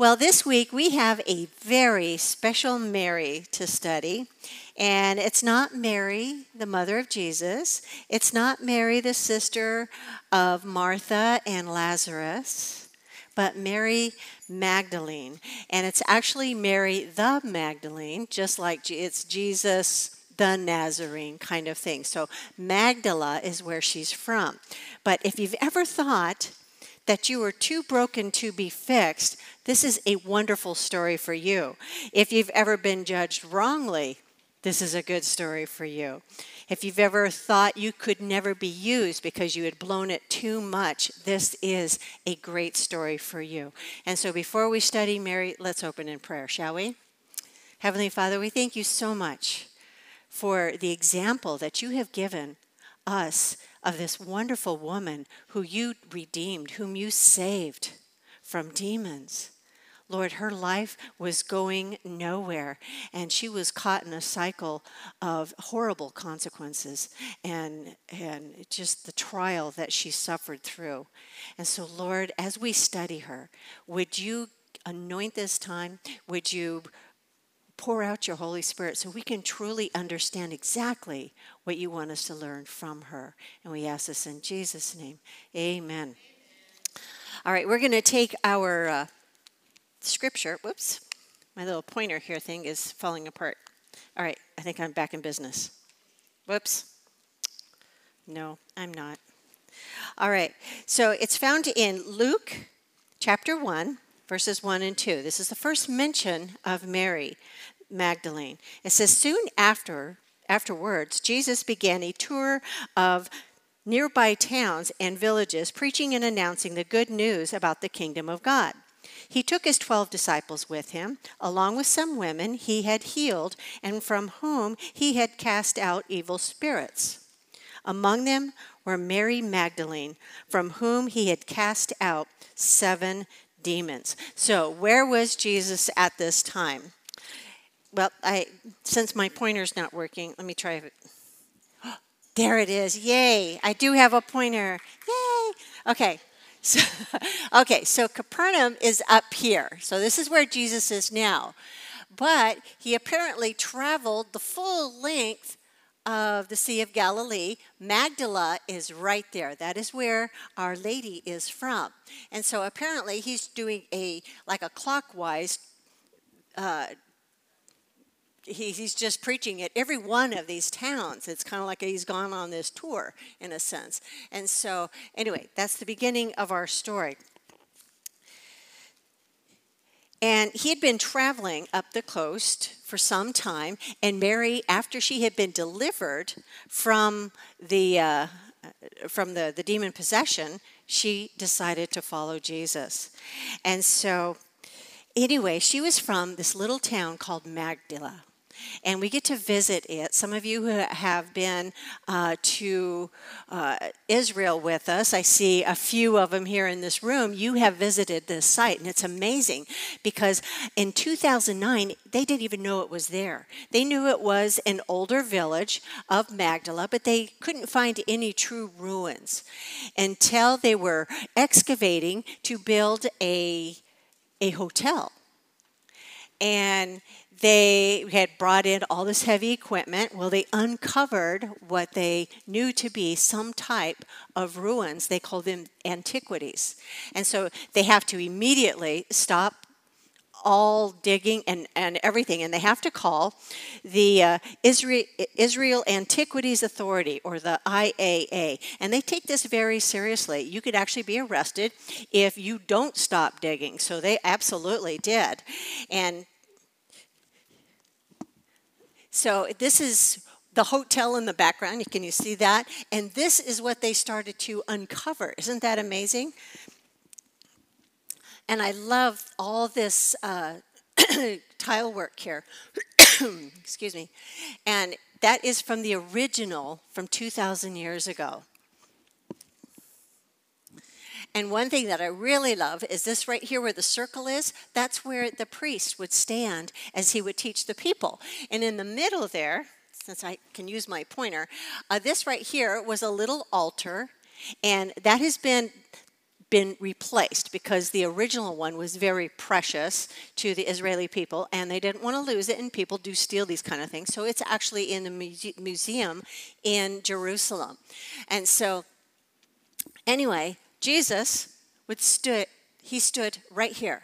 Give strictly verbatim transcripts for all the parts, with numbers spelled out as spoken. Well, this week we have a very special Mary to study, and it's not Mary, the mother of Jesus. It's not Mary, the sister of Martha and Lazarus, but Mary Magdalene, and it's actually Mary the Magdalene, just like it's Jesus the Nazarene kind of thing. So Magdala is where she's from. But if you've ever thought that you were too broken to be fixed, this is a wonderful story for you. If you've ever been judged wrongly, this is a good story for you. If you've ever thought you could never be used because you had blown it too much, this is a great story for you. And so before we study Mary, let's open in prayer, shall we? Heavenly Father, we thank you so much for the example that you have given us of this wonderful woman who you redeemed, whom you saved from demons. Lord, her life was going nowhere, and she was caught in a cycle of horrible consequences and, and just the trial that she suffered through. And so, Lord, as we study her, would you anoint this time? Would you pour out your Holy Spirit so we can truly understand exactly what you want us to learn from her? And we ask this in Jesus' name. Amen. Amen. All right, we're going to take our uh, scripture. Whoops, my little pointer here thing is falling apart. All right, I think I'm back in business. Whoops. No, I'm not. All right, so it's found in Luke chapter one. Verses one and two. This is the first mention of Mary Magdalene. It says, soon after, afterwards, Jesus began a tour of nearby towns and villages, preaching and announcing the good news about the kingdom of God. He took his twelve disciples with him, along with some women he had healed, and from whom he had cast out evil spirits. Among them were Mary Magdalene, from whom he had cast out seven demons. So where was Jesus at this time? Well, I since my pointer's not working, let me try it. Oh, there it is. Yay. I do have a pointer. Yay. Okay. So, okay. So Capernaum is up here. So this is where Jesus is now. But he apparently traveled the full length of the Sea of Galilee. Magdala is right there. That is where Our Lady is from. And so apparently he's doing a like a clockwise, uh, he, he's just preaching at every one of these towns. It's kind of like he's gone on this tour in a sense. And so anyway, that's the beginning of our story. And he had been traveling up the coast for some time, and Mary, after she had been delivered from the uh, from the, the demon possession, she decided to follow Jesus. And so, anyway, she was from this little town called Magdala, and we get to visit it. Some of you who have been uh, to uh, Israel with us, I see a few of them here in this room, you have visited this site, and it's amazing because in two thousand nine, they didn't even know it was there. They knew it was an older village of Magdala, but they couldn't find any true ruins until they were excavating to build a, a hotel. And they had brought in all this heavy equipment. Well, they uncovered what they knew to be some type of ruins. They called them antiquities. And so they have to immediately stop all digging and, and everything. And they have to call the uh, Israel, Israel Antiquities Authority, or the I A A. And they take this very seriously. You could actually be arrested if you don't stop digging. So they absolutely did. And so this is the hotel in the background. Can you see that? And this is what they started to uncover. Isn't that amazing? And I love all this uh, tile work here. Excuse me. And that is from the original from two thousand years ago. And one thing that I really love is this right here where the circle is, that's where the priest would stand as he would teach the people. And in the middle there, since I can use my pointer, uh, this right here was a little altar, and that has been been replaced because the original one was very precious to the Israeli people and they didn't want to lose it, and people do steal these kind of things. So it's actually in the museum in Jerusalem. And so anyway, Jesus would stood, he stood right here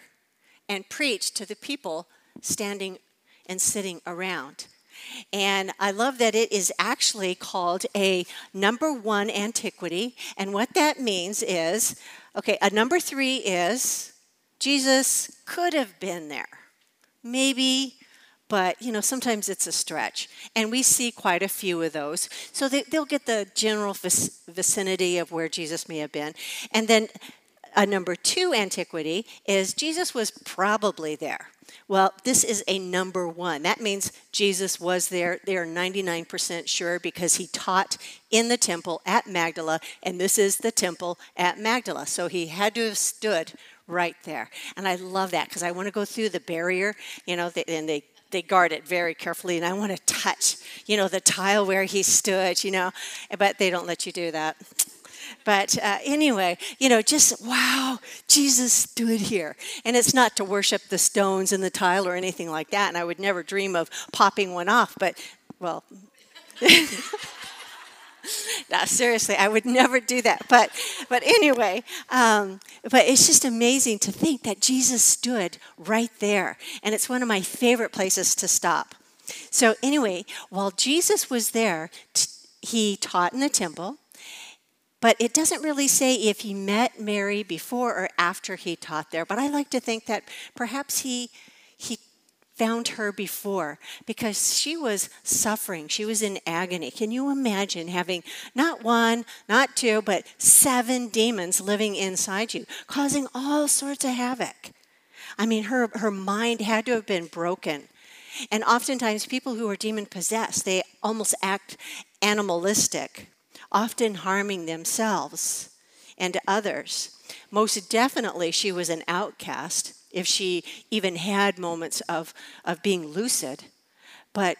and preached to the people standing and sitting around. And I love that it is actually called a number one antiquity. And what that means is, okay, a number three is Jesus could have been there. Maybe, but, you know, sometimes it's a stretch. And we see quite a few of those. So they, they'll get the general vicinity of where Jesus may have been. And then a number two antiquity is Jesus was probably there. Well, this is a number one. That means Jesus was there. They are ninety-nine percent sure because he taught in the temple at Magdala, and this is the temple at Magdala. So he had to have stood right there. And I love that because I want to go through the barrier, you know, and they They guard it very carefully, and I want to touch, you know, the tile where he stood, you know, but they don't let you do that. But uh, anyway, you know, just, wow, Jesus stood here. And it's not to worship the stones and the tile or anything like that, and I would never dream of popping one off, but, well, no, seriously, I would never do that. But but anyway, um, but it's just amazing to think that Jesus stood right there. And it's one of my favorite places to stop. So anyway, while Jesus was there, t- he taught in the temple. But it doesn't really say if he met Mary before or after he taught there. But I like to think that perhaps he he found her before, because she was suffering. She was in agony. Can you imagine having not one, not two, but seven demons living inside you, causing all sorts of havoc? I mean, her, her mind had to have been broken. And oftentimes people who are demon-possessed, they almost act animalistic, often harming themselves and others. Most definitely she was an outcast, if she even had moments of, of being lucid. But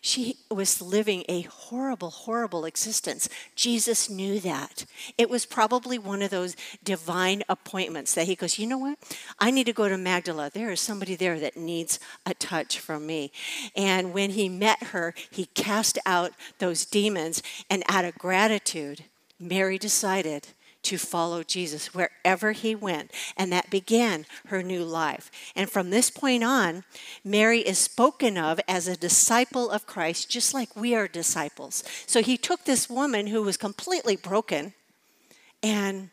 she was living a horrible, horrible existence. Jesus knew that. It was probably one of those divine appointments that he goes, you know what? I need to go to Magdala. There is somebody there that needs a touch from me. And when he met her, he cast out those demons. And out of gratitude, Mary decided to follow Jesus wherever he went. And that began her new life. And from this point on, Mary is spoken of as a disciple of Christ, just like we are disciples. So he took this woman who was completely broken and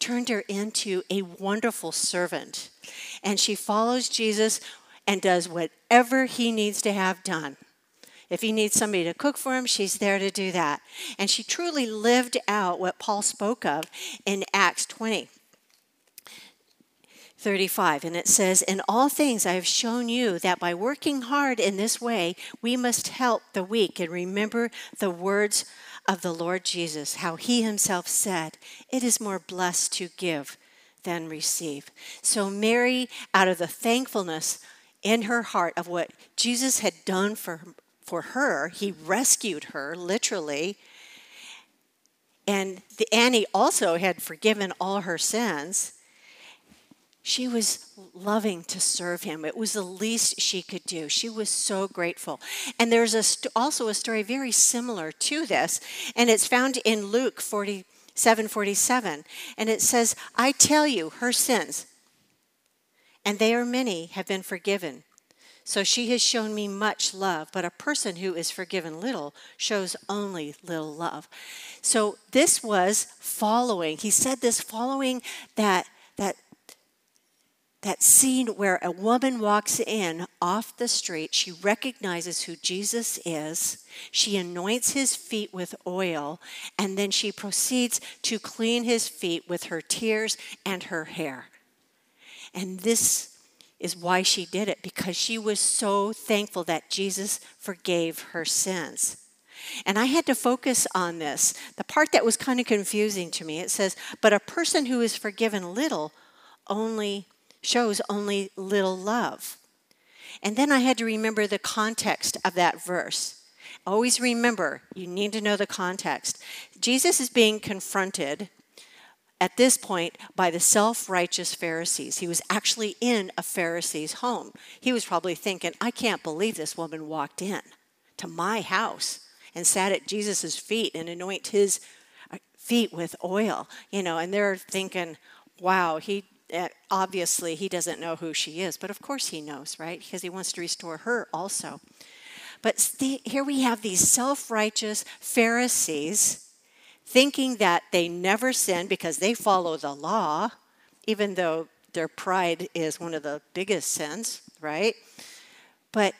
turned her into a wonderful servant. And she follows Jesus and does whatever he needs to have done. If he needs somebody to cook for him, she's there to do that. And she truly lived out what Paul spoke of in Acts twenty, thirty-five. And it says, in all things I have shown you that by working hard in this way, we must help the weak and remember the words of the Lord Jesus, how he himself said, it is more blessed to give than receive. So Mary, out of the thankfulness in her heart of what Jesus had done for her, For her, he rescued her, literally. And the, Annie also had forgiven all her sins. She was loving to serve him. It was the least she could do. She was so grateful. And there's a st- also a story very similar to this, and it's found in Luke forty-seven forty-seven. And it says, I tell you, her sins, and they are many, have been forgiven. So she has shown me much love, but a person who is forgiven little shows only little love. So this was following. He said this following that that that scene where a woman walks in off the street. She recognizes who Jesus is. She anoints his feet with oil, and then she proceeds to clean his feet with her tears and her hair. And this is why she did it, because she was so thankful that Jesus forgave her sins. And I had to focus on this, the part that was kind of confusing to me. It says, but a person who is forgiven little only shows only little love. And then I had to remember the context of that verse. Always remember, you need to know the context. Jesus is being confronted at this point by the self-righteous Pharisees. He was actually in a Pharisee's home. He was probably thinking, I can't believe this woman walked in to my house and sat at Jesus' feet and anointed his feet with oil. You know, and they're thinking, wow, he obviously he doesn't know who she is. But of course he knows, right? Because he wants to restore her also. But st- here we have these self-righteous Pharisees thinking that they never sin because they follow the law, even though their pride is one of the biggest sins, right? But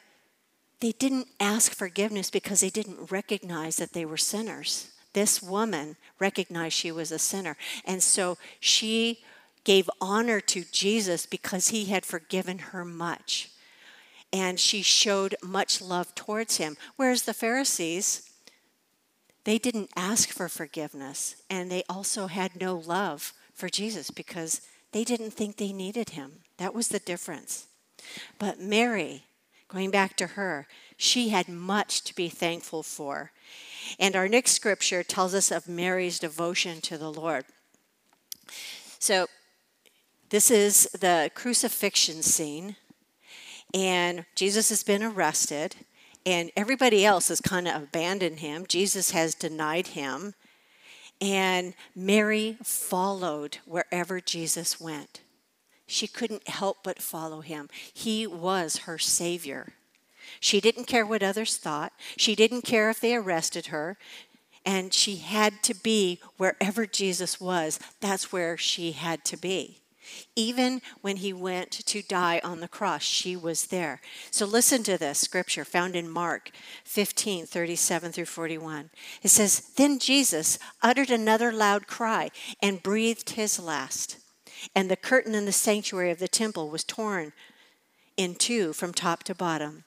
they didn't ask forgiveness because they didn't recognize that they were sinners. This woman recognized she was a sinner. And so she gave honor to Jesus because he had forgiven her much. And she showed much love towards him. Whereas the Pharisees, they didn't ask for forgiveness. And they also had no love for Jesus because they didn't think they needed him. That was the difference. But Mary, going back to her, she had much to be thankful for. And our next scripture tells us of Mary's devotion to the Lord. So this is the crucifixion scene. And Jesus has been arrested, and everybody else has kind of abandoned him. Jesus has denied him, and Mary followed wherever Jesus went. She couldn't help but follow him. He was her savior. She didn't care what others thought. She didn't care if they arrested her, and she had to be wherever Jesus was. That's where she had to be. Even when he went to die on the cross, she was there. So listen to this scripture found in Mark fifteen, thirty-seven through forty-one. It says, "Then Jesus uttered another loud cry and breathed his last. And the curtain in the sanctuary of the temple was torn in two from top to bottom.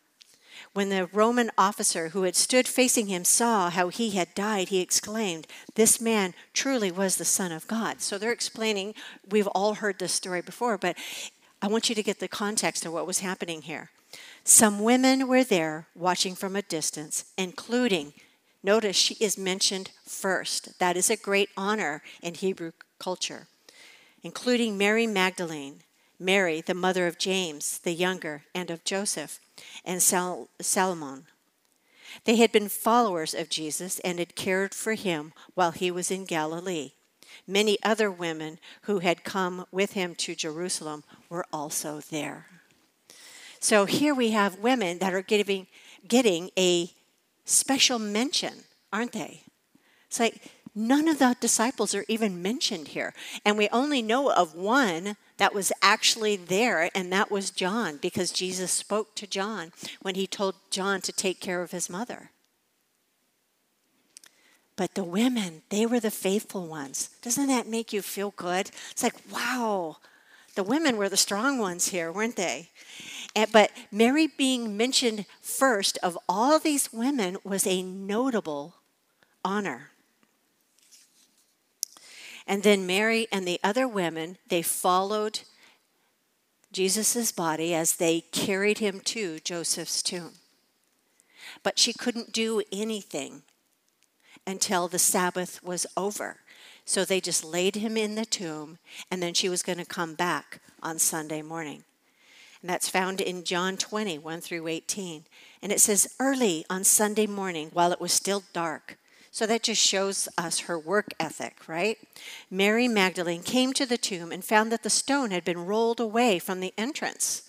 When the Roman officer who had stood facing him saw how he had died, he exclaimed, 'This man truly was the Son of God.'" So they're explaining, we've all heard this story before, but I want you to get the context of what was happening here. "Some women were there watching from a distance, including," notice she is mentioned first. That is a great honor in Hebrew culture. "Including Mary Magdalene, Mary, the mother of James, the younger, and of Joseph, and Sal- Salomon. They had been followers of Jesus and had cared for him while he was in Galilee. Many other women who had come with him to Jerusalem were also there." So here we have women that are giving, getting a special mention, aren't they? It's like none of the disciples are even mentioned here. And we only know of one that was actually there, and that was John, because Jesus spoke to John when he told John to take care of his mother. But the women, they were the faithful ones. Doesn't that make you feel good? It's like, wow, the women were the strong ones here, weren't they? And, but Mary being mentioned first of all these women was a notable honor. And then Mary and the other women, they followed Jesus' body as they carried him to Joseph's tomb. But she couldn't do anything until the Sabbath was over. So they just laid him in the tomb, and then she was going to come back on Sunday morning. And that's found in John twenty, one through eighteen. And it says, "Early on Sunday morning, while it was still dark," so that just shows us her work ethic, right? "Mary Magdalene came to the tomb and found that the stone had been rolled away from the entrance."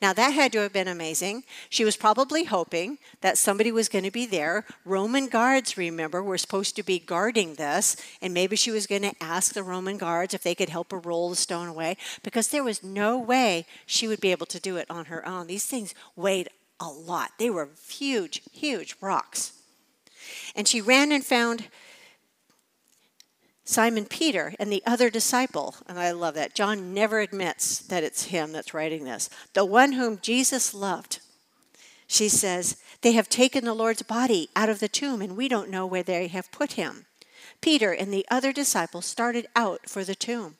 Now that had to have been amazing. She was probably hoping that somebody was going to be there. Roman guards, remember, were supposed to be guarding this, and maybe she was going to ask the Roman guards if they could help her roll the stone away, because there was no way she would be able to do it on her own. These things weighed a lot. They were huge, huge rocks. "And she ran and found Simon Peter and the other disciple," and I love that. John never admits that it's him that's writing this. "The one whom Jesus loved." She says, "They have taken the Lord's body out of the tomb, and we don't know where they have put him. Peter and the other disciple started out for the tomb.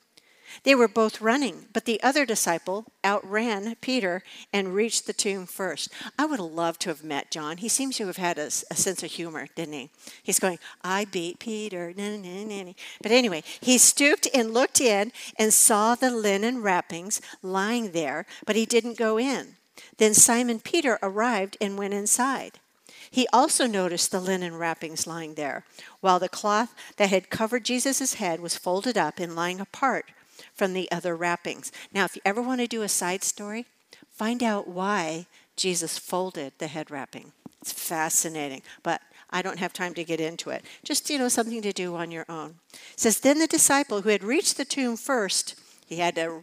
They were both running, but the other disciple outran Peter and reached the tomb first. I would have loved to have met John. He seems to have had a, a sense of humor, didn't he? He's going, I beat Peter. Na, na, na, na. But anyway, he stooped and looked in and saw the linen wrappings lying there, but he didn't go in. Then Simon Peter arrived and went inside. He also noticed the linen wrappings lying there, while the cloth that had covered Jesus' head was folded up and lying apart from the other wrappings. Now, if you ever want to do a side story, find out why Jesus folded the head wrapping. It's fascinating, but I don't have time to get into it. Just, you know, something to do on your own. It says, then the disciple who had reached the tomb first, he had to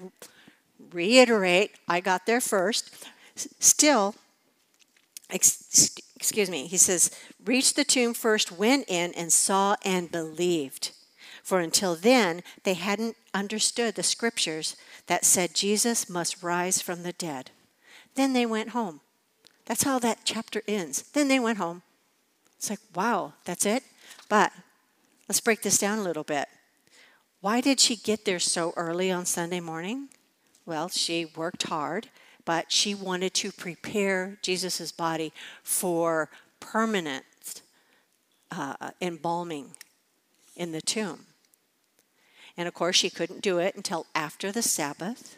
reiterate, I got there first, still, ex- Excuse me, he says, reached the tomb first, went in and saw and believed. For until then, they hadn't understood the scriptures that said Jesus must rise from the dead. Then they went home. That's how that chapter ends. Then they went home. It's like, wow, that's it? But let's break this down a little bit. Why did she get there so early on Sunday morning? Well, she worked hard. But she wanted to prepare Jesus' body for permanent uh, embalming in the tomb. And of course, she couldn't do it until after the Sabbath.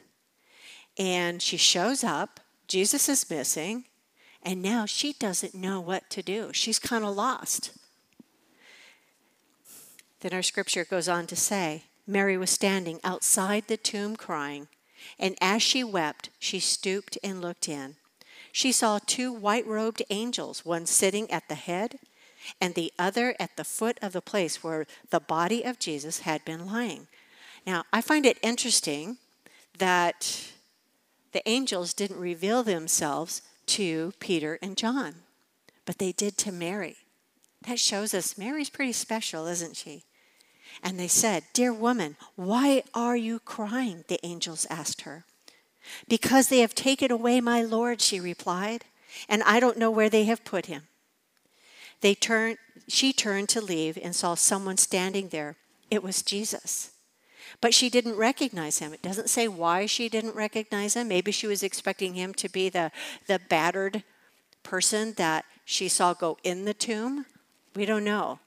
And she shows up, Jesus is missing, and now she doesn't know what to do. She's kind of lost. Then our scripture goes on to say, Mary was standing outside the tomb crying, and as she wept, she stooped and looked in. She saw two white-robed angels, one sitting at the head and the other at the foot of the place where the body of Jesus had been lying. Now, I find it interesting that the angels didn't reveal themselves to Peter and John, but they did to Mary. That shows us Mary's pretty special, isn't she? And they said, Dear woman, why are you crying? The angels asked her. Because they have taken away my Lord, she replied, and I don't know where they have put him. They turned, she turned to leave and saw someone standing there. It was Jesus. But she didn't recognize him. It doesn't say why she didn't recognize him. Maybe she was expecting him to be the, the battered person that she saw go in the tomb. We don't know.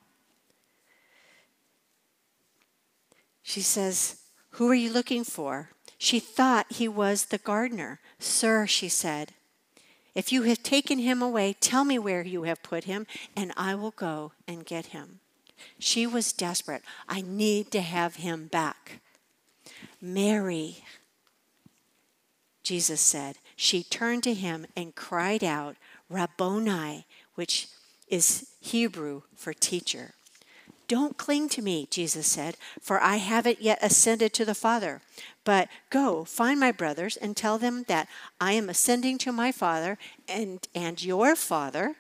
She says, Who are you looking for? She thought he was the gardener. Sir, she said, if you have taken him away, tell me where you have put him, and I will go and get him. She was desperate. I need to have him back. Mary, Jesus said, she turned to him and cried out, Rabboni, which is Hebrew for teacher. Don't cling to me, Jesus said, for I haven't yet ascended to the Father. But go, find my brothers, and tell them that I am ascending to my Father and, and your Father,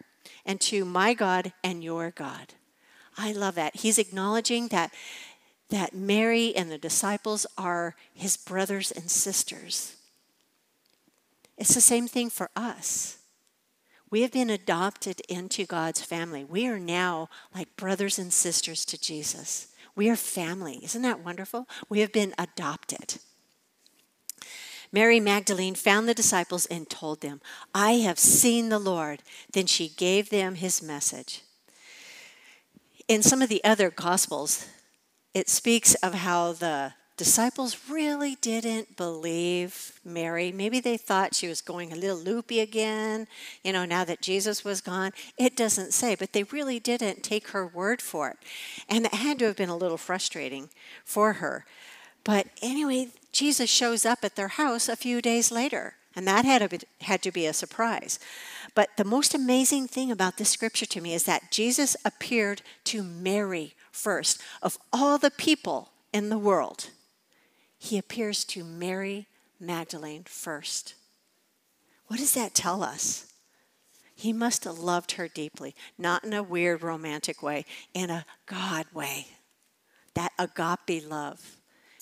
and to my God and your God. I love that. He's acknowledging that, that Mary and the disciples are his brothers and sisters. It's the same thing for us. We have been adopted into God's family. We are now like brothers and sisters to Jesus. We are family. Isn't that wonderful? We have been adopted. Mary Magdalene found the disciples and told them, I have seen the Lord. Then she gave them his message. In some of the other Gospels, it speaks of how the disciples really didn't believe Mary. Maybe they thought she was going a little loopy again, you know, now that Jesus was gone. It doesn't say, but they really didn't take her word for it. And that had to have been a little frustrating for her. But anyway, Jesus shows up at their house a few days later, and that had, a, had to be a surprise. But the most amazing thing about this scripture to me is that Jesus appeared to Mary first. Of all the people in the world, he appears to Mary Magdalene first. What does that tell us? He must have loved her deeply, not in a weird romantic way, in a God way, that agape love.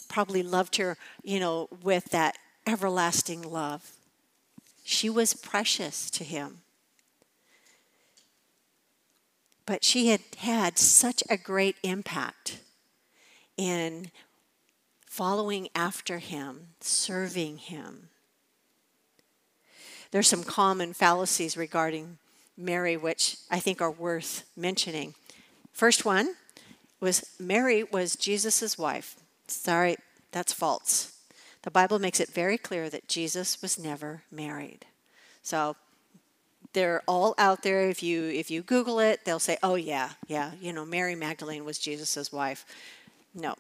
Probably loved her, you know, with that everlasting love. She was precious to him. But she had had such a great impact in following after him, serving him. There's some common fallacies regarding Mary, which I think are worth mentioning. First one was Mary was Jesus' wife. Sorry, that's false. The Bible makes it very clear that Jesus was never married. So they're all out there. If you if you Google it, they'll say, oh, yeah, yeah, you know, Mary Magdalene was Jesus' wife. No.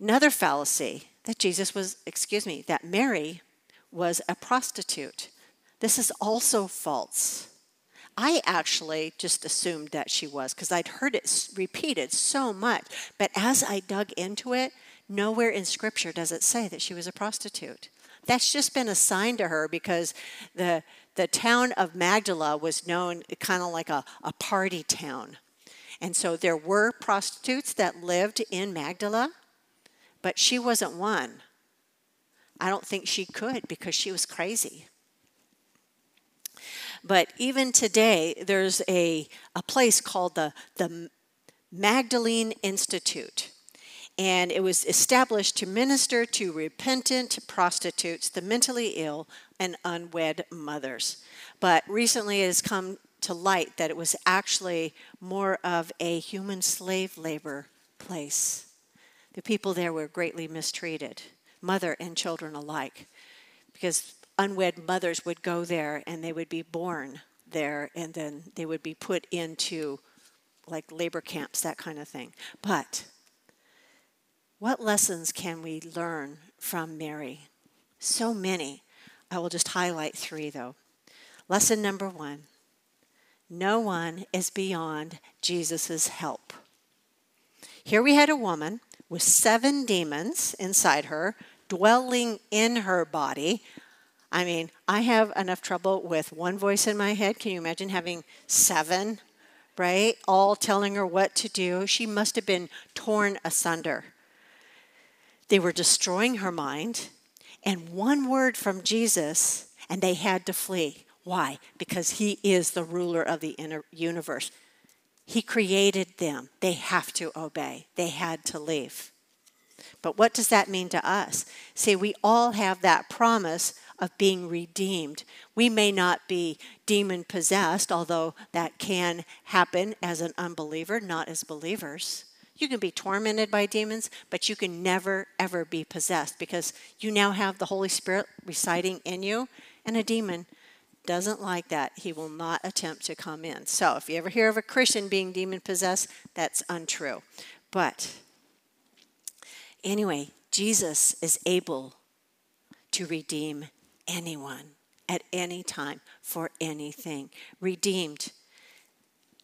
Another fallacy that Jesus was, excuse me, that Mary was a prostitute. This is also false. I actually just assumed that she was because I'd heard it repeated so much. But as I dug into it, nowhere in Scripture does it say that she was a prostitute. That's just been assigned to her because the the town of Magdala was known kind of like a, a party town. And so there were prostitutes that lived in Magdala, but she wasn't one. I don't think she could because she was crazy. But even today, there's a, a place called the, the Magdalene Institute. And it was established to minister to repentant prostitutes, the mentally ill, and unwed mothers. But recently it has come to light that it was actually more of a human slave labor place. The people there were greatly mistreated, mother and children alike, because unwed mothers would go there and they would be born there and then they would be put into like labor camps, that kind of thing. But what lessons can we learn from Mary? So many. I will just highlight three though. Lesson number one, no one is beyond Jesus' help. Here we had a woman with seven demons inside her, dwelling in her body. I mean, I have enough trouble with one voice in my head. Can you imagine having seven, right? All telling her what to do. She must have been torn asunder. They were destroying her mind. And one word from Jesus, and they had to flee. Why? Because he is the ruler of the universe. He created them. They have to obey. They had to leave. But what does that mean to us? See, we all have that promise of being redeemed. We may not be demon possessed, although that can happen as an unbeliever, not as believers. You can be tormented by demons, but you can never, ever be possessed because you now have the Holy Spirit residing in you, and a demon doesn't like that. He will not attempt to come in. So if you ever hear of a Christian being demon possessed, that's untrue. But anyway, Jesus is able to redeem anyone, at any time, for anything. Redeemed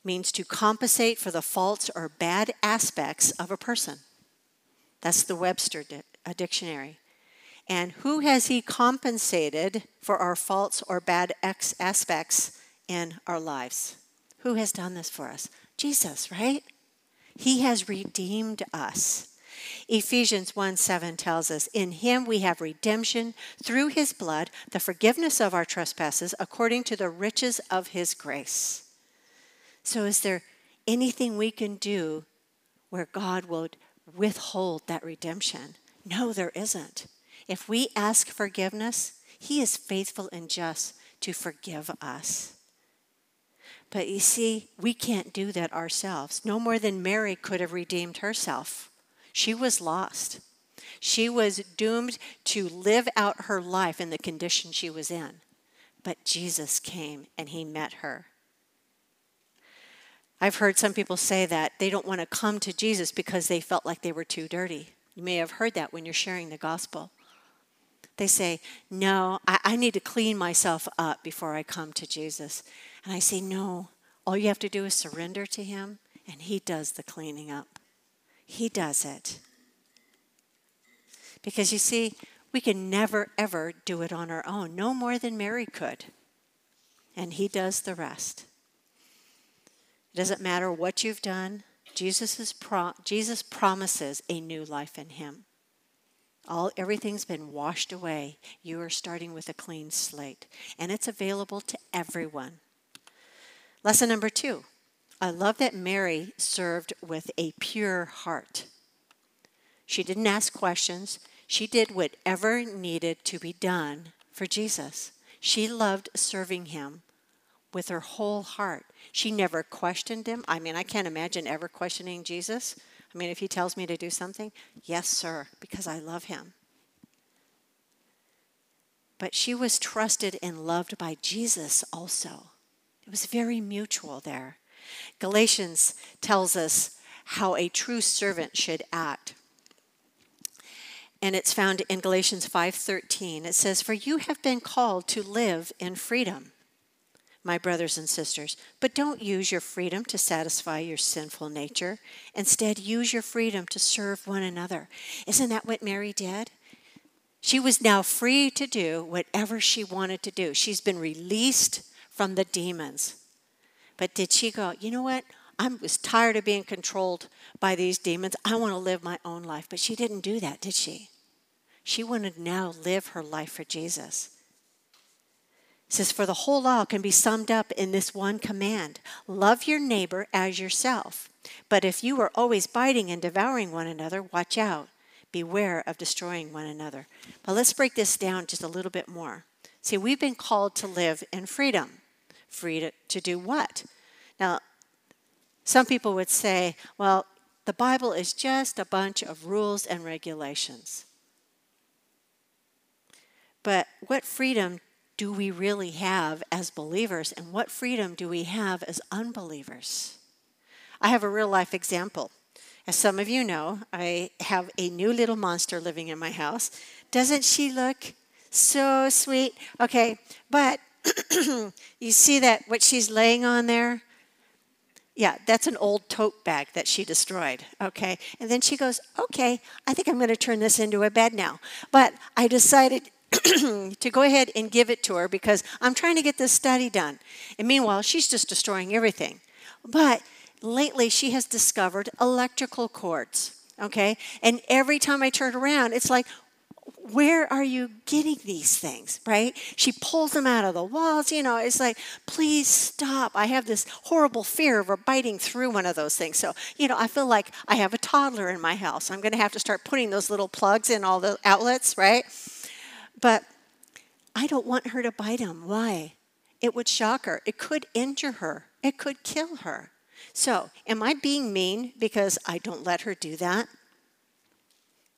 means to compensate for the faults or bad aspects of a person. That's the Webster Dictionary. And who has he compensated for our faults or bad ex- aspects in our lives? Who has done this for us? Jesus, right? He has redeemed us. Ephesians one seven tells us, in him we have redemption through his blood, the forgiveness of our trespasses, according to the riches of his grace. So is there anything we can do where God will withhold that redemption? No, there isn't. If we ask forgiveness, he is faithful and just to forgive us. But you see, we can't do that ourselves, no more than Mary could have redeemed herself. She was lost. She was doomed to live out her life in the condition she was in. But Jesus came and he met her. I've heard some people say that they don't want to come to Jesus because they felt like they were too dirty. You may have heard that when you're sharing the gospel. They say, no, I, I need to clean myself up before I come to Jesus. And I say, no, all you have to do is surrender to him and he does the cleaning up. He does it. Because you see, we can never, ever do it on our own, no more than Mary could. And he does the rest. It doesn't matter what you've done. Jesus is pro- Jesus promises a new life in him. All everything's been washed away. You are starting with a clean slate. And it's available to everyone. Lesson number two. I love that Mary served with a pure heart. She didn't ask questions. She did whatever needed to be done for Jesus. She loved serving him with her whole heart. She never questioned him. I mean, I can't imagine ever questioning Jesus. I mean, if he tells me to do something, yes, sir, because I love him. But she was trusted and loved by Jesus also. It was very mutual there. Galatians tells us how a true servant should act. And it's found in Galatians five thirteen. It says, "For you have been called to live in freedom, my brothers and sisters, but don't use your freedom to satisfy your sinful nature. Instead, use your freedom to serve one another." Isn't that what Mary did? She was now free to do whatever she wanted to do. She's been released from the demons. But did she go, you know what? I was tired of being controlled by these demons. I want to live my own life. But she didn't do that, did she? She wanted to now live her life for Jesus. It says, "For the whole law can be summed up in this one command. Love your neighbor as yourself. But if you are always biting and devouring one another, watch out. Beware of destroying one another." But let's break this down just a little bit more. See, we've been called to live in freedom. Free to, to do what? Now, some people would say, well, the Bible is just a bunch of rules and regulations. But what freedom do we really have as believers, and what freedom do we have as unbelievers? I have a real-life example. As some of you know, I have a new little monster living in my house. Doesn't she look so sweet? Okay, but you see that what she's laying on there? Yeah, that's an old tote bag that she destroyed, okay? And then she goes, okay, I think I'm going to turn this into a bed now. But I decided to go ahead and give it to her because I'm trying to get this study done. And meanwhile, she's just destroying everything. But lately, she has discovered electrical cords, okay? And every time I turn around, it's like, where are you getting these things, right? She pulls them out of the walls. You know, it's like, please stop. I have this horrible fear of her biting through one of those things. So, you know, I feel like I have a toddler in my house. I'm going to have to start putting those little plugs in all the outlets, right? But I don't want her to bite them. Why? It would shock her. It could injure her. It could kill her. So, am I being mean because I don't let her do that?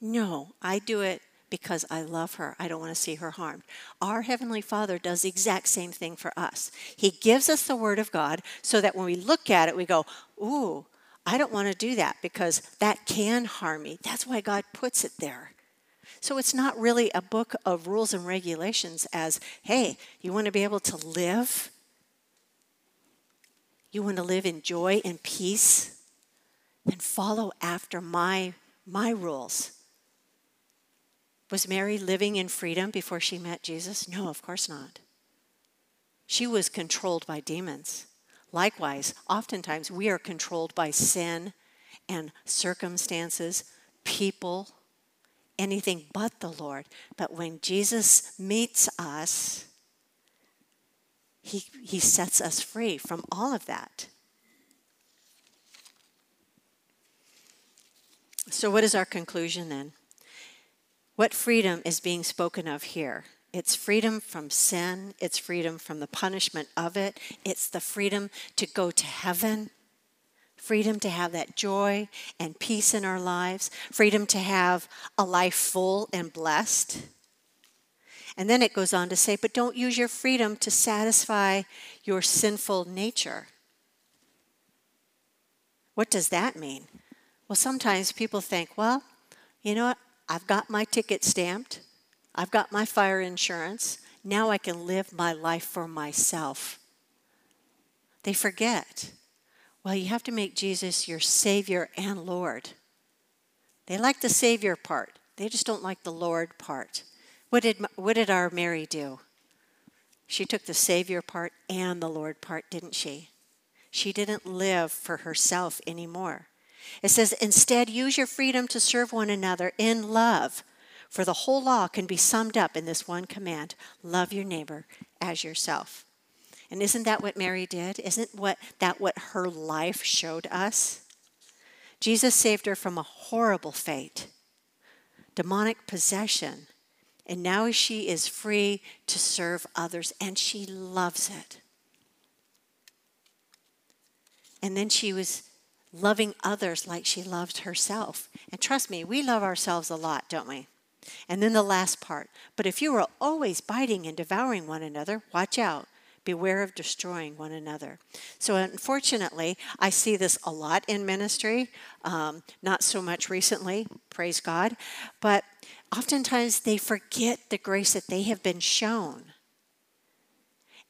No, I do it because I love her. I don't want to see her harmed. Our Heavenly Father does the exact same thing for us. He gives us the Word of God so that when we look at it, we go, ooh, I don't want to do that because that can harm me. That's why God puts it there. So it's not really a book of rules and regulations as, hey, you want to be able to live? You want to live in joy and peace? Then follow after my, my rules. Was Mary living in freedom before she met Jesus? No, of course not. She was controlled by demons. Likewise, oftentimes we are controlled by sin and circumstances, people, anything but the Lord. But when Jesus meets us, he, he sets us free from all of that. So what is our conclusion then? What freedom is being spoken of here? It's freedom from sin. It's freedom from the punishment of it. It's the freedom to go to heaven. Freedom to have that joy and peace in our lives. Freedom to have a life full and blessed. And then it goes on to say, but don't use your freedom to satisfy your sinful nature. What does that mean? Well, sometimes people think, well, you know what? I've got my ticket stamped. I've got my fire insurance. Now I can live my life for myself. They forget. Well, you have to make Jesus your Savior and Lord. They like the Savior part. They just don't like the Lord part. What did, what did our Mary do? She took the Savior part and the Lord part, didn't she? She didn't live for herself anymore. It says, instead, use your freedom to serve one another in love, for the whole law can be summed up in this one command, love your neighbor as yourself. And isn't that what Mary did? Isn't what, that what her life showed us? Jesus saved her from a horrible fate. demonic possession. And now she is free to serve others, and she loves it. And then she was loving others like she loved herself. And trust me, we love ourselves a lot, don't we? And then the last part. But if you are always biting and devouring one another, watch out. Beware of destroying one another. So unfortunately, I see this a lot in ministry. Um, not so much recently, praise God. But oftentimes they forget the grace that they have been shown.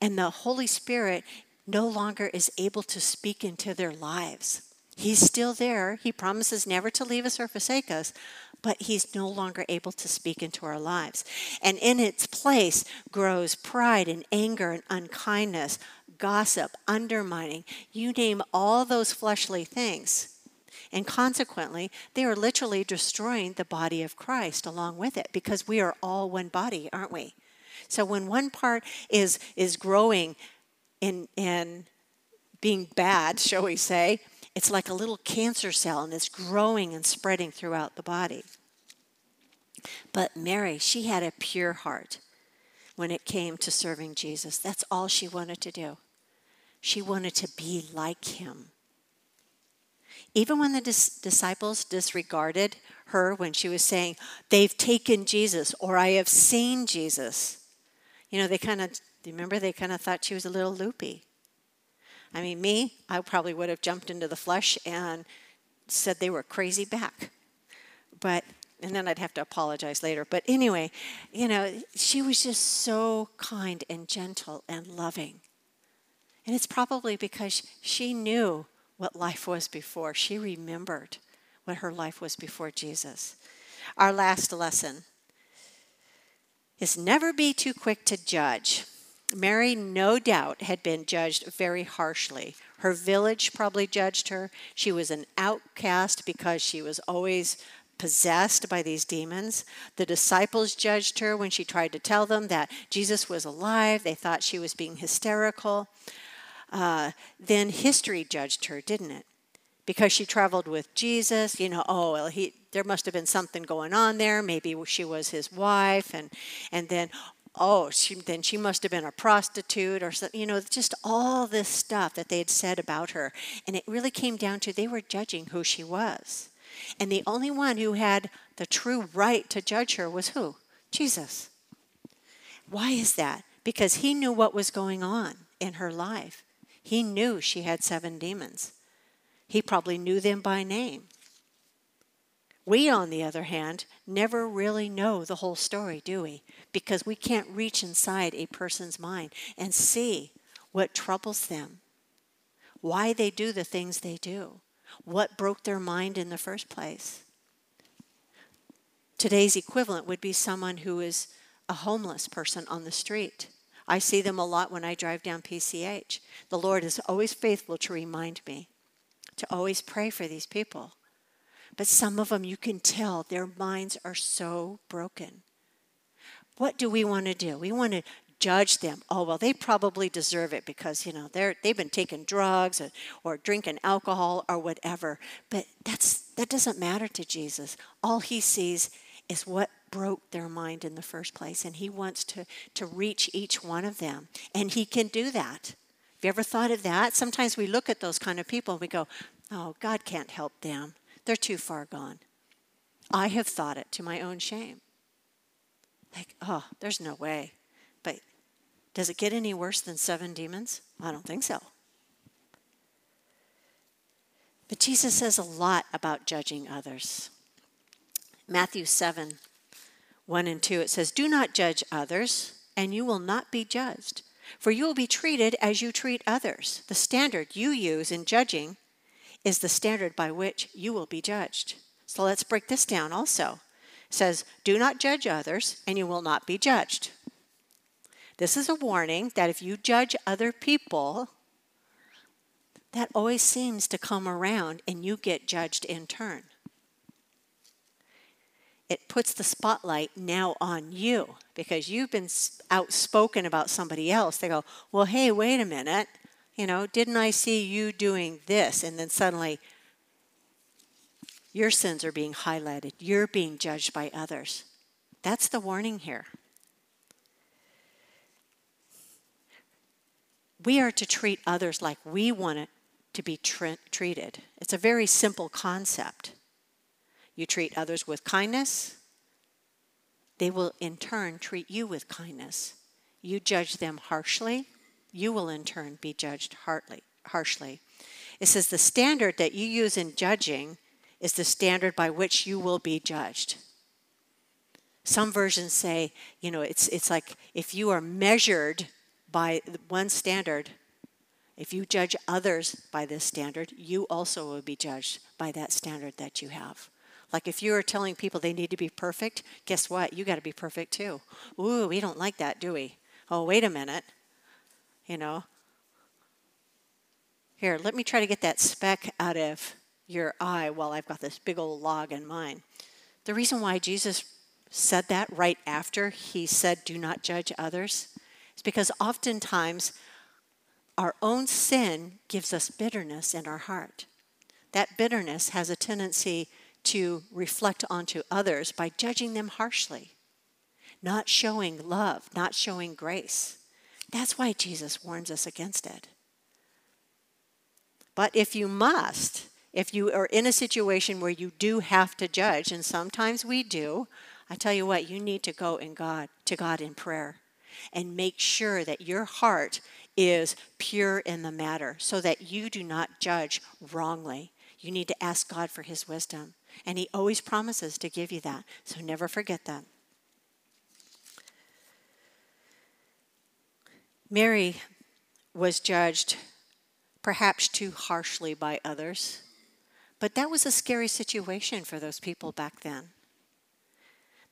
And the Holy Spirit no longer is able to speak into their lives. He's still there. He promises never to leave us or forsake us, but he's no longer able to speak into our lives. And in its place grows pride and anger and unkindness, gossip, undermining, you name all those fleshly things. And consequently, they are literally destroying the body of Christ along with it, because we are all one body, aren't we? So when one part is is growing in in being bad, shall we say, it's like a little cancer cell, and it's growing and spreading throughout the body. But Mary, she had a pure heart when it came to serving Jesus. That's all she wanted to do. She wanted to be like him. Even when the dis- disciples disregarded her when she was saying, "They've taken Jesus," or "I have seen Jesus," you know, they kind of, remember, they kind of thought she was a little loopy. I mean, me, I probably would have jumped into the flesh and said they were crazy back. But, and then I'd have to apologize later. But anyway, you know, she was just so kind and gentle and loving. And it's probably because she knew what life was before. She remembered what her life was before Jesus. Our last lesson is never be too quick to judge. Mary, no doubt, had been judged very harshly. Her village probably judged her. She was an outcast because she was always possessed by these demons. The disciples judged her when she tried to tell them that Jesus was alive. They thought she was being hysterical. Uh, then history judged her, didn't it? Because she traveled with Jesus, you know, oh, well, he, there must have been something going on there. Maybe she was his wife, and, and then... oh, she, then she must have been a prostitute or something, you know, just all this stuff that they had said about her. And it really came down to they were judging who she was. And the only one who had the true right to judge her was who? Jesus. Why is that? Because he knew what was going on in her life. He knew she had seven demons. He probably knew them by name. We, on the other hand, never really know the whole story, do we? Because we can't reach inside a person's mind and see what troubles them, why they do the things they do, what broke their mind in the first place. Today's equivalent would be someone who is a homeless person on the street. I see them a lot when I drive down P C H. The Lord is always faithful to remind me to always pray for these people. But some of them, you can tell their minds are so broken. What do we want to do? We want to judge them. Oh, well, they probably deserve it because, you know, they're, they've been taking drugs or, or drinking alcohol or whatever. But that's that doesn't matter to Jesus. All he sees is what broke their mind in the first place. And he wants to, to reach each one of them. And he can do that. Have you ever thought of that? Sometimes we look at those kind of people and we go, oh, God can't help them. They're too far gone. I have thought it to my own shame. Like, oh, there's no way. But does it get any worse than seven demons? I don't think so. But Jesus says a lot about judging others. Matthew seven, one and two, it says, "Do not judge others, and you will not be judged. For you will be treated as you treat others. The standard you use in judging is the standard by which you will be judged." So let's break this down also. It says, "Do not judge others, and you will not be judged." This is a warning that if you judge other people, that always seems to come around, and you get judged in turn. It puts the spotlight now on you, because you've been outspoken about somebody else. They go, well, hey, wait a minute. You know, didn't I see you doing this? And then suddenly Your sins are being highlighted. You're being judged by others. That's the warning here. We are to treat others like we want it to be tre- treated. It's a very simple concept. You treat others with kindness, they will in turn treat you with kindness. You judge them harshly, you will in turn be judged harshly. It says the standard that you use in judging is the standard by which you will be judged. Some versions say, you know, it's it's like if you are measured by one standard, if you judge others by this standard, you also will be judged by that standard that you have. Like if you are telling people they need to be perfect, guess what? You got to be perfect too. Ooh, we don't like that, do we? Oh, wait a minute. You know. Here, let me try to get that speck out of your eye while I've got this big old log in mine. The reason why Jesus said that right after he said, do not judge others, is because oftentimes our own sin gives us bitterness in our heart. That bitterness has a tendency to reflect onto others by judging them harshly, not showing love, not showing grace. That's why Jesus warns us against it. But if you must, if you are in a situation where you do have to judge, and sometimes we do, I tell you what, you need to go in God, to God in prayer and make sure that your heart is pure in the matter so that you do not judge wrongly. You need to ask God for his wisdom. And he always promises to give you that. So never forget that. Mary was judged perhaps too harshly by others. But that was a scary situation for those people back then.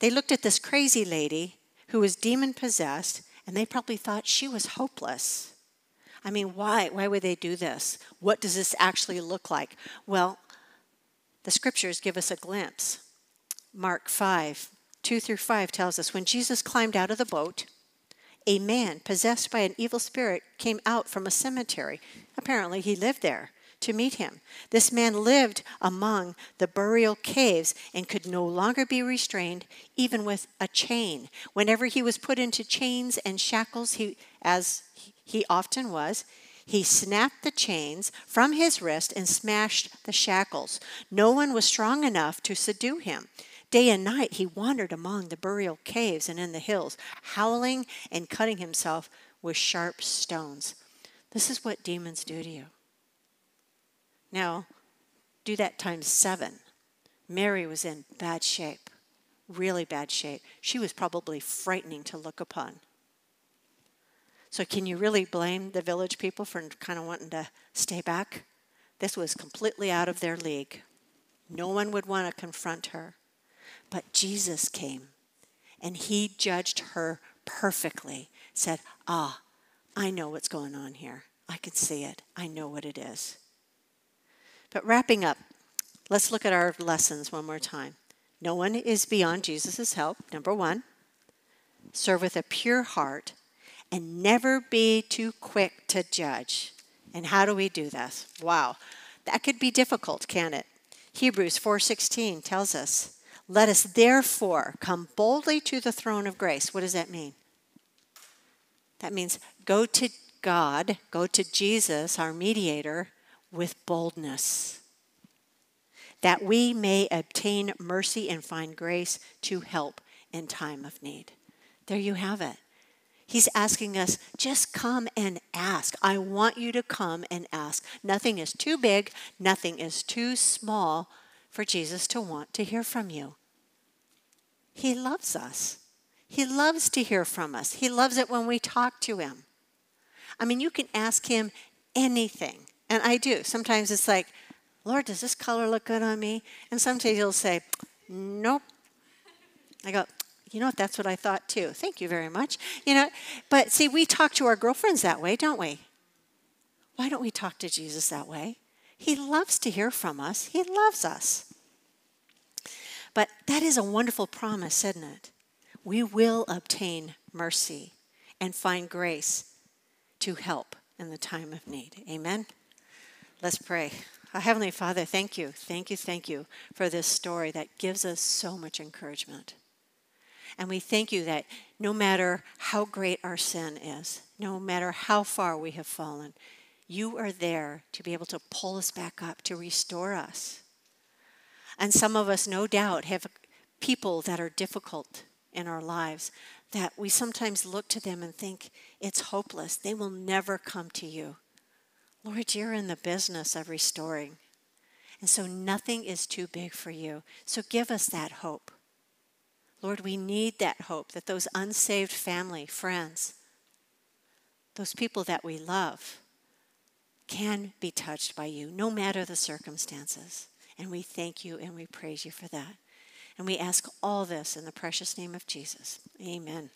They looked at this crazy lady who was demon-possessed, and they probably thought she was hopeless. I mean, why? Why would they do this? What does this actually look like? Well, the scriptures give us a glimpse. Mark five, two through five tells us, when Jesus climbed out of the boat, a man possessed by an evil spirit came out from a cemetery. Apparently, he lived there to meet him. This man lived among the burial caves and could no longer be restrained, even with a chain. Whenever he was put into chains and shackles, he, as he often was, he snapped the chains from his wrist and smashed the shackles. No one was strong enough to subdue him. Day and night he wandered among the burial caves and in the hills, howling and cutting himself with sharp stones. This is what demons do to you. Now, do that times seven. Mary was in bad shape, really bad shape. She was probably frightening to look upon. So can you really blame the village people for kind of wanting to stay back? This was completely out of their league. No one would want to confront her. But Jesus came, and he judged her perfectly, said, ah, I know what's going on here. I can see it. I know what it is. But wrapping up, let's look at our lessons one more time. No one is beyond Jesus' help, number one. Serve with a pure heart and never be too quick to judge. And how do we do this? Wow, that could be difficult, can't it? Hebrews four sixteen tells us, let us therefore come boldly to the throne of grace. What does that mean? That means go to God, go to Jesus, our mediator, with boldness, that we may obtain mercy and find grace to help in time of need. There you have it. He's asking us, just come and ask. I want you to come and ask. Nothing is too big, nothing is too small for Jesus to want to hear from you. He loves us. He loves to hear from us. He loves it when we talk to him. I mean, you can ask him anything. And I do. Sometimes it's like, Lord, does this color look good on me? And sometimes he'll say, nope. I go, you know what? That's what I thought too. Thank you very much. You know, but see, we talk to our girlfriends that way, don't we? Why don't we talk to Jesus that way? He loves to hear from us. He loves us. But that is a wonderful promise, isn't it? We will obtain mercy and find grace to help in the time of need. Amen. Let's pray. Heavenly Father, thank you, thank you, thank you for this story that gives us so much encouragement. And we thank you that no matter how great our sin is, no matter how far we have fallen, you are there to be able to pull us back up, to restore us. And some of us, no doubt, have people that are difficult in our lives that we sometimes look to them and think it's hopeless. They will never come to you. Lord, you're in the business of restoring. And so nothing is too big for you. So give us that hope. Lord, we need that hope that those unsaved family, friends, those people that we love can be touched by you, no matter the circumstances. And we thank you and we praise you for that. And we ask all this in the precious name of Jesus. Amen.